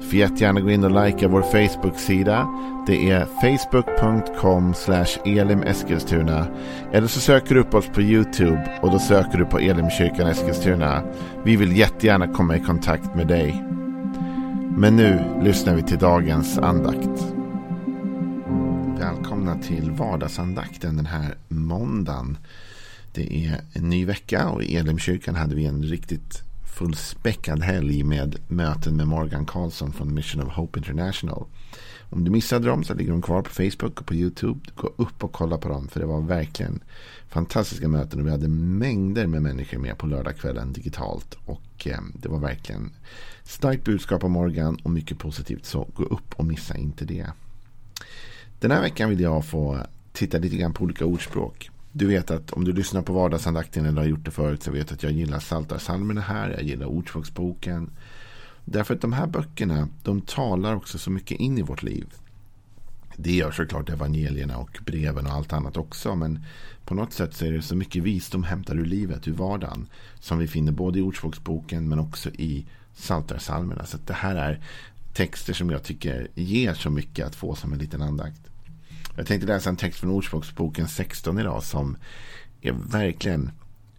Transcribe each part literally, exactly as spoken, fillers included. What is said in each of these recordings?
Du får jättegärna gå in och likea vår Facebook-sida. Det är facebook punkt com slash elimeskilstuna. Eller så söker du upp oss på YouTube och då söker du på Elimkyrkan Eskilstuna. Vi vill jättegärna komma i kontakt med dig. Men nu lyssnar vi till dagens andakt. Välkomna till vardagsandakten den här måndagen. Det är en ny vecka och i Elimkyrkan hade vi en riktigt fullspäckad helg med möten med Morgan Karlsson från The Mission of Hope International. Om du missade dem så ligger de kvar på Facebook och på YouTube. Gå upp och kolla på dem, för det var verkligen fantastiska möten och vi hade mängder med människor med på lördagskvällen digitalt, och eh, det var verkligen starkt budskap av Morgan och mycket positivt, så gå upp och missa inte det. Den här veckan vill jag få titta lite grann på olika ordspråk. Du vet att om du lyssnar på vardagsandakten eller har gjort det förut, så vet att jag gillar Saltarsalmerna här, jag gillar Ordspråksboken. Därför att de här böckerna, de talar också så mycket in i vårt liv. Det gör såklart evangelierna och breven och allt annat också, men på något sätt så är det så mycket visdom hämtar ur livet, ur vardagen, som vi finner både i Ordspråksboken men också i Saltarsalmerna. Så att det här är texter som jag tycker ger så mycket att få som en liten andakt. Jag tänkte läsa en text från Ordspråksboken sexton idag som är verkligen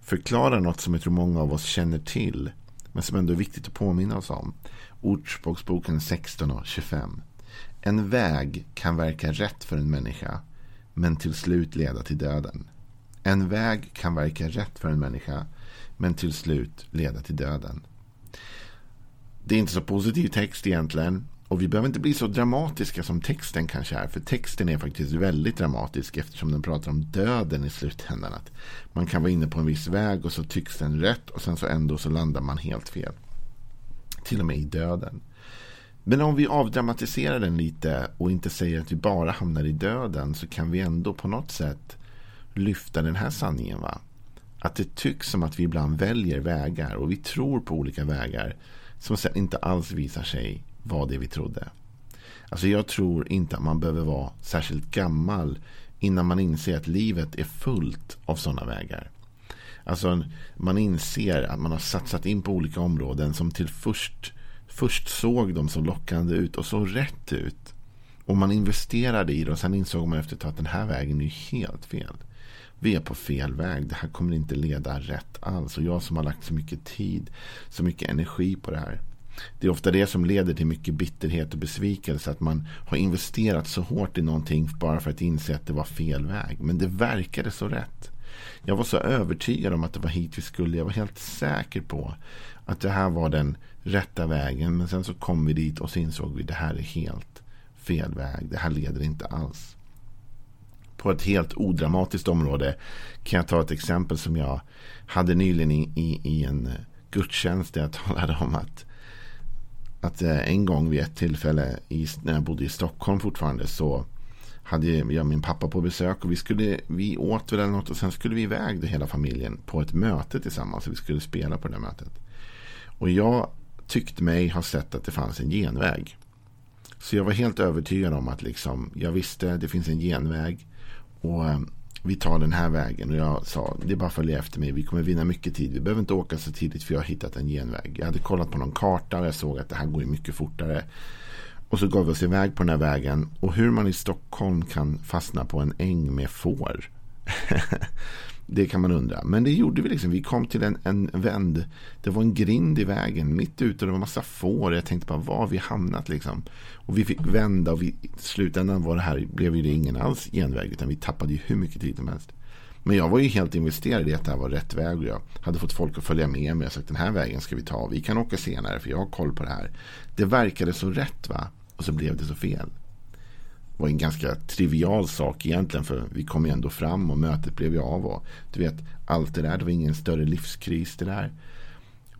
förklarar något som jag tror många av oss känner till, men som ändå är viktigt att påminna oss om. Ordspråksboken sexton och tjugofem. En väg kan verka rätt för en människa, men till slut leda till döden. En väg kan verka rätt för en människa, men till slut leda till döden. Det är inte så positiv text egentligen. Och vi behöver inte bli så dramatiska som texten kanske är, för texten är faktiskt väldigt dramatisk eftersom den pratar om döden i slutändan. Att man kan vara inne på en viss väg och så tycks den rätt och sen så ändå så landar man helt fel. Till och med i döden. Men om vi avdramatiserar den lite och inte säger att vi bara hamnar i döden, så kan vi ändå på något sätt lyfta den här sanningen, va? Att det tycks som att vi ibland väljer vägar och vi tror på olika vägar som sen inte alls visar sig vad det vi trodde. Alltså jag tror inte att man behöver vara särskilt gammal innan man inser att livet är fullt av sådana vägar. Alltså man inser att man har satsat in på olika områden som till först, först såg dem så lockande ut och så rätt ut. Och man investerade i det och sen insåg man efter att den här vägen är helt fel. Vi är på fel väg. Det här kommer inte leda rätt alls. Och jag som har lagt så mycket tid, så mycket energi på det här. Det är ofta det som leder till mycket bitterhet och besvikelse, att man har investerat så hårt i någonting bara för att inse att det var fel väg. Men det verkade så rätt. Jag var så övertygad om att det var hit vi skulle. Jag var helt säker på att det här var den rätta vägen. Men sen så kom vi dit och så insåg vi att det här är helt fel väg. Det här leder inte alls. På ett helt odramatiskt område kan jag ta ett exempel som jag hade nyligen i, i, i en gudstjänst där jag talade om att Att en gång vid ett tillfälle i, när jag bodde i Stockholm fortfarande, så hade jag min pappa på besök och vi, skulle, vi åt väl något och sen skulle vi iväg då hela familjen på ett möte tillsammans. Vi skulle spela på det mötet. Och jag tyckte mig ha sett att det fanns en genväg. Så jag var helt övertygad om att liksom, jag visste det finns en genväg och vi tar den här vägen. Och jag sa, det är bara att följa efter mig. Vi kommer vinna mycket tid. Vi behöver inte åka så tidigt för jag har hittat en genväg. Jag hade kollat på någon karta och jag såg att det här går ju mycket fortare. Och så gav vi oss iväg på den här vägen. Och hur man i Stockholm kan fastna på en äng med får. Det kan man undra. Men det gjorde vi liksom. Vi kom till en, en vänd. Det var en grind i vägen. Mitt ute, det var en massa får. Jag tänkte bara, var har vi hamnat liksom? Och vi fick vända och vi, i slutändan var det här, blev ju det ingen alls genväg. Utan vi tappade ju hur mycket tid som helst. Men jag var ju helt investerad i att det här var rätt väg. Och jag hade fått folk att följa med mig. Jag sa, den här vägen ska vi ta. Vi kan åka senare för jag har koll på det här. Det verkade så rätt, va? Och så blev det så fel. Var en ganska trivial sak egentligen, för vi kom ju ändå fram och mötet blev ju av och du vet, allt det där, det var ingen större livskris det där.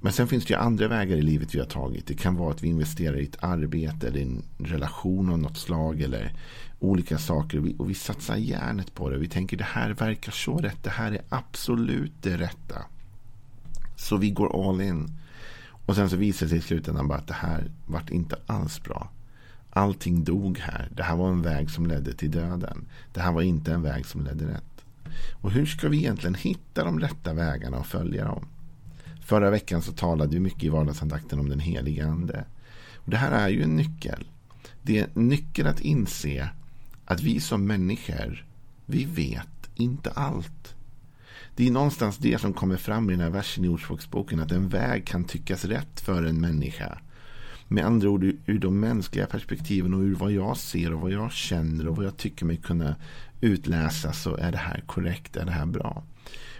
Men sen finns det ju andra vägar i livet vi har tagit. Det kan vara att vi investerar i ett arbete eller i en relation av något slag eller olika saker och vi, och vi satsar hjärnet på det. Vi tänker det här verkar så rätt, det här är absolut det rätta. Så vi går all in. Och sen så visade det sig i slutändan bara att det här vart inte alls bra. Allting dog här. Det här var en väg som ledde till döden. Det här var inte en väg som ledde rätt. Och hur ska vi egentligen hitta de rätta vägarna och följa dem? Förra veckan så talade vi mycket i vardagsandakten om den helige ande. Och det här är ju en nyckel. Det är en nyckel att inse att vi som människor, vi vet inte allt. Det är någonstans det som kommer fram i den här versen i Ordspråksboken, att en väg kan tyckas rätt för en människa. Med andra ord, ur de mänskliga perspektiven och ur vad jag ser och vad jag känner och vad jag tycker mig kunna utläsa, så är det här korrekt, är det här bra.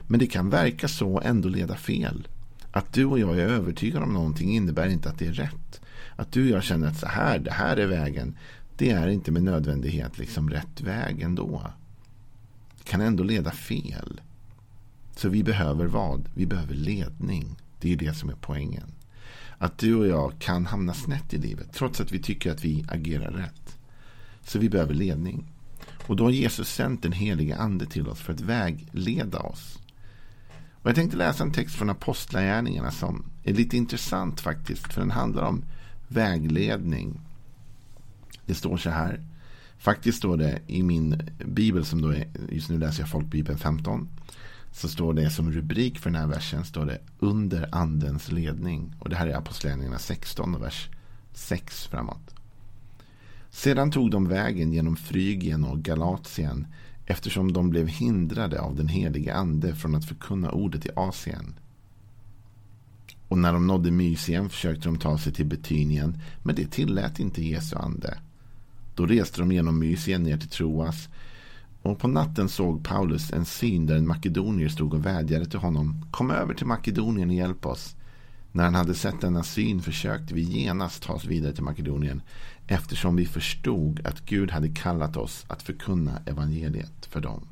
Men det kan verka så och ändå leda fel. Att du och jag är övertygade om någonting innebär inte att det är rätt. Att du och jag känner att så här, det här är vägen, det är inte med nödvändighet liksom rätt väg ändå. Det kan ändå leda fel. Så vi behöver vad? Vi behöver ledning. Det är det som är poängen. Att du och jag kan hamna snett i livet trots att vi tycker att vi agerar rätt. Så vi behöver ledning. Och då har Jesus sänt den heliga ande till oss för att vägleda oss. Och jag tänkte läsa en text från Apostlagärningarna som är lite intressant faktiskt, för den handlar om vägledning. Det står så här. Faktiskt står det i min bibel som då är, just nu läser jag Folkbibeln femton. Så står det som rubrik för den här versen, står det under andens ledning. Och det här är Apostlagärningarna sexton och vers sex framåt. Sedan tog de vägen genom Frygien och Galatien, eftersom de blev hindrade av den heliga ande från att förkunna ordet i Asien. Och när de nådde Mysien försökte de ta sig till Bithynien, men det tillät inte Jesu ande. Då reste de genom Mysien ner till Troas. Och på natten såg Paulus en syn där en makedonier stod och vädjade till honom: kom över till Makedonien och hjälp oss. När han hade sett denna syn försökte vi genast ta oss vidare till Makedonien, eftersom vi förstod att Gud hade kallat oss att förkunna evangeliet för dem.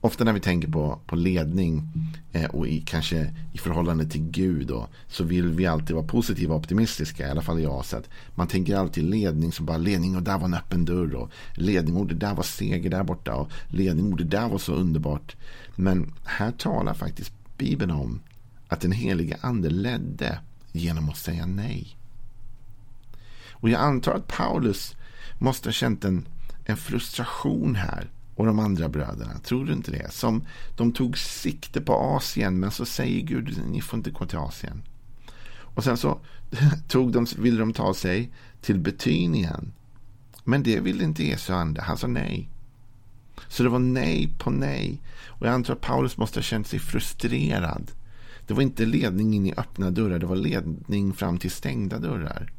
Ofta när vi tänker på, på ledning eh, och i, kanske i förhållande till Gud då, så vill vi alltid vara positiva och optimistiska, i alla fall jag. Så att man tänker alltid ledning som bara ledning, och där var en öppen dörr, och ledning och det där var seger där borta, och ledning och det där var så underbart. Men här talar faktiskt Bibeln om att den heliga ande ledde genom att säga nej. Och jag antar att Paulus måste ha känt en, en frustration här. Och de andra bröderna, tror du inte det? Som de tog sikte på Asien, men så säger Gud, ni får inte gå till Asien. Och sen så tog de, ville de ta sig till Bithynien, men det ville inte Jesu ande, han sa nej. Så det var nej på nej. Och jag antar att Paulus måste ha känt sig frustrerad. Det var inte ledning in i öppna dörrar, det var ledning fram till stängda dörrar.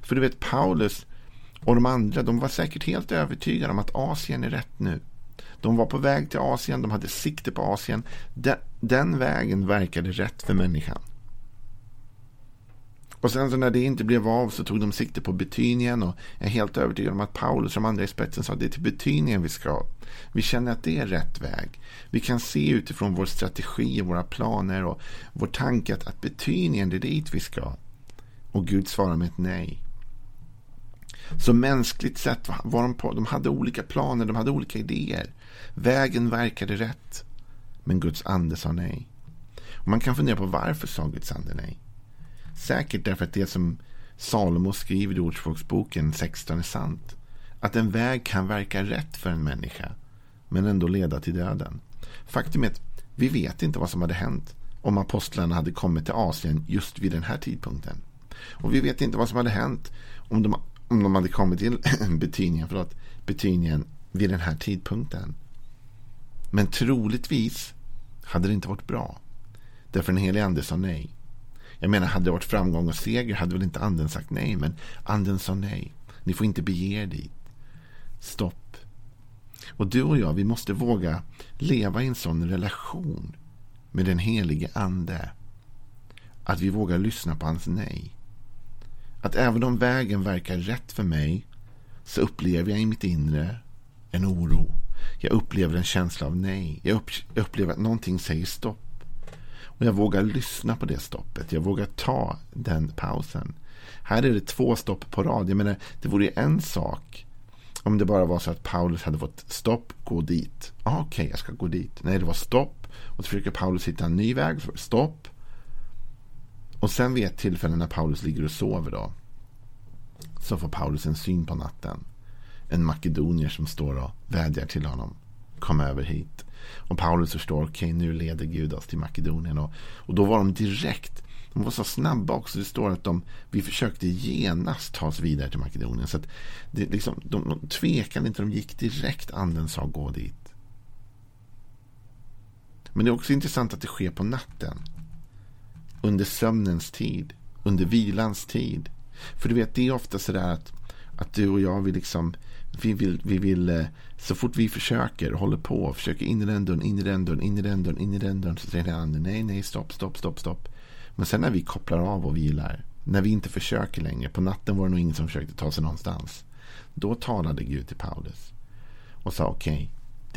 För du vet, Paulus och de andra, de var säkert helt övertygade om att Asien är rätt nu. De var på väg till Asien, de hade sikte på Asien. Den, den vägen verkade rätt för människan. Och sen så när det inte blev av, så tog de sikte på Bithynien, och jag är helt övertygad om att Paulus som andra i spetsen sa att det är till Bithynien vi ska. Vi känner att det är rätt väg. Vi kan se utifrån vår strategi, våra planer och vår tanke att, att Bithynien, det är dit vi ska. Och Gud svarar med ett nej. Så mänskligt sett var de på, de hade olika planer, de hade olika idéer. Vägen verkade rätt, men Guds ande sa nej. Och man kan fundera på varför sa Guds ande nej. Säkert därför att det som Salomo skriver i Ordspråksboken sexton är sant. Att en väg kan verka rätt för en människa, men ändå leda till döden. Faktum är att vi vet inte vad som hade hänt om apostlarna hade kommit till Asien just vid den här tidpunkten. Och vi vet inte vad som hade hänt om de om de hade kommit till Bithynien, för att Bithynien vid den här tidpunkten. Men troligtvis hade det inte varit bra. Därför den helige ande sa nej. Jag menar, hade det varit framgång och seger hade väl inte anden sagt nej, men anden sa nej. Ni får inte bege er dit. Stopp. Och du och jag, vi måste våga leva i en sån relation med den helige ande att vi vågar lyssna på hans nej. Att även om vägen verkar rätt för mig, så upplever jag i mitt inre en oro. Jag upplever en känsla av nej. Jag upplever att någonting säger stopp. Och jag vågar lyssna på det stoppet. Jag vågar ta den pausen. Här är det två stopp på rad. Jag menar, det vore en sak om det bara var så att Paulus hade fått stopp, gå dit. Ah, okej, okay, jag ska gå dit. Nej, det var stopp. Och så försöker Paulus hitta en ny väg. Stopp. Och sen vid ett tillfälle när Paulus ligger och sover då, så får Paulus en syn på natten. En makedonier som står och vädjar till honom. Kom över hit. Och Paulus förstår, okej, nu leder Gud oss till Makedonien. Och, och då var de direkt, de var så snabba också. Det står att de, vi försökte genast ta oss vidare till Makedonien. Så att det, liksom, de, de tvekade inte, de gick direkt. Anden sa gå dit. Men det är också intressant att det sker på natten. Under sömnens tid. Under vilans tid. För du vet, det är ofta sådär att, att du och jag, vi liksom vi vill, vi vill, så fort vi försöker håller på, försöker in i den dörren, in i den dörren, in i den dörren, in i den dörren, så säger den andra, nej, nej, stopp, stopp, stopp, stopp. Men sen när vi kopplar av och vilar, när vi inte försöker längre, på natten var det nog ingen som försökte ta sig någonstans, då talade Gud till Paulus och sa, okej, okay,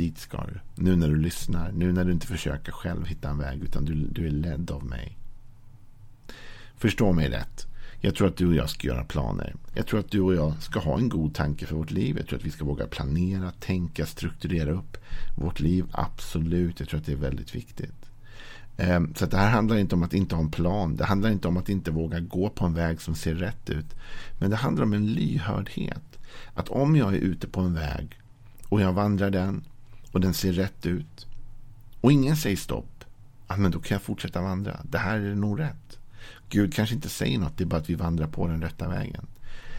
dit ska du, nu när du lyssnar, nu när du inte försöker själv hitta en väg, utan du, du är ledd av mig. Förstå mig rätt. Jag tror att du och jag ska göra planer. Jag tror att du och jag ska ha en god tanke för vårt liv. Jag tror att vi ska våga planera, tänka, strukturera upp vårt liv. Absolut, jag tror att det är väldigt viktigt. Så det här handlar inte om att inte ha en plan. Det handlar inte om att inte våga gå på en väg som ser rätt ut. Men det handlar om en lyhördhet. Att om jag är ute på en väg och jag vandrar den och den ser rätt ut och ingen säger stopp, men då kan jag fortsätta vandra. Det här är nog rätt. Gud kanske inte säger något, det är bara att vi vandrar på den rätta vägen.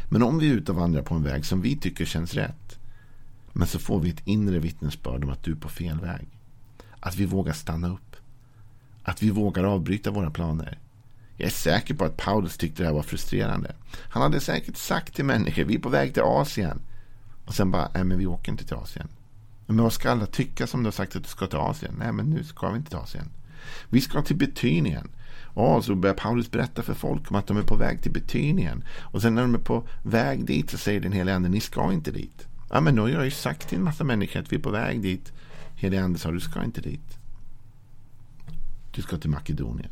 Men om vi är ute och vandrar på en väg som vi tycker känns rätt, men så får vi ett inre vittnesbörd om att du är på fel väg. Att vi vågar stanna upp. Att vi vågar avbryta våra planer. Jag är säker på att Paulus tyckte det här var frustrerande. Han hade säkert sagt till människor, vi är på väg till Asien. Och sen bara, nej men vi åker inte till Asien. Men vad ska alla tycka som du har sagt att du ska till Asien? Nej men nu ska vi inte till Asien. Vi ska till Bithynien. Ja, så börjar Paulus berätta för folk om att de är på väg till Bithynien. Och sen när de är på väg dit så säger den heliga anden, ni ska inte dit. Ja, men då har jag ju sagt till en massa människor att vi är på väg dit. Heliga anden sa, du ska inte dit. Du ska till Makedonien.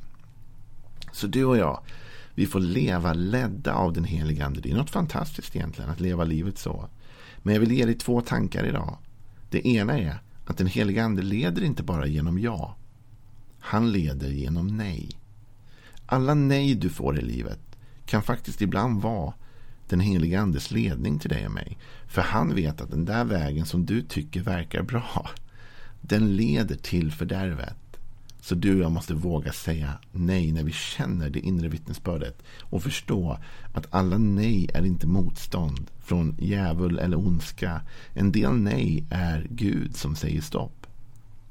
Så du och jag, vi får leva ledda av den heliga anden. Det är något fantastiskt egentligen att leva livet så. Men jag vill ge dig två tankar idag. Det ena är att den heliga anden leder inte bara genom ja. Han leder genom nej. Alla nej du får i livet kan faktiskt ibland vara den heliga andes ledning till dig och mig. För han vet att den där vägen som du tycker verkar bra, den leder till fördärvet. Så du och jag måste våga säga nej när vi känner det inre vittnesbördet. Och förstå att alla nej är inte motstånd från djävul eller ondska. En del nej är Gud som säger stopp.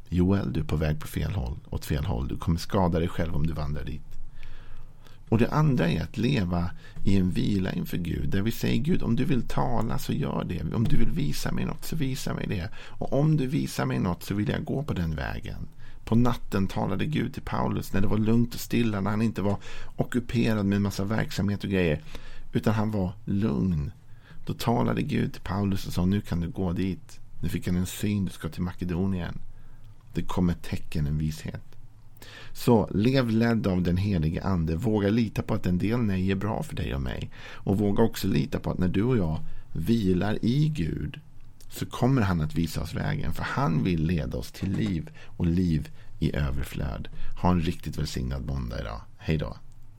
Joel, du är på väg på fel håll, åt fel håll. Du kommer skada dig själv om du vandrar dit. Och det andra är att leva i en vila inför Gud. Där vi säger, Gud, om du vill tala så gör det. Om du vill visa mig något så visa mig det. Och om du visar mig något så vill jag gå på den vägen. På natten talade Gud till Paulus när det var lugnt och stilla. När han inte var ockuperad med en massa verksamhet och grejer. Utan han var lugn. Då talade Gud till Paulus och sa, nu kan du gå dit. Nu fick han en syn, du ska till Makedonien. Det kom ett tecken, en vishet. Så lev ledd av den helige ande. Våga lita på att en del nej är bra för dig och mig. Och våga också lita på att när du och jag vilar i Gud, så kommer han att visa oss vägen. För han vill leda oss till liv och liv i överflöd. Ha en riktigt välsignad måndag idag. Hej då.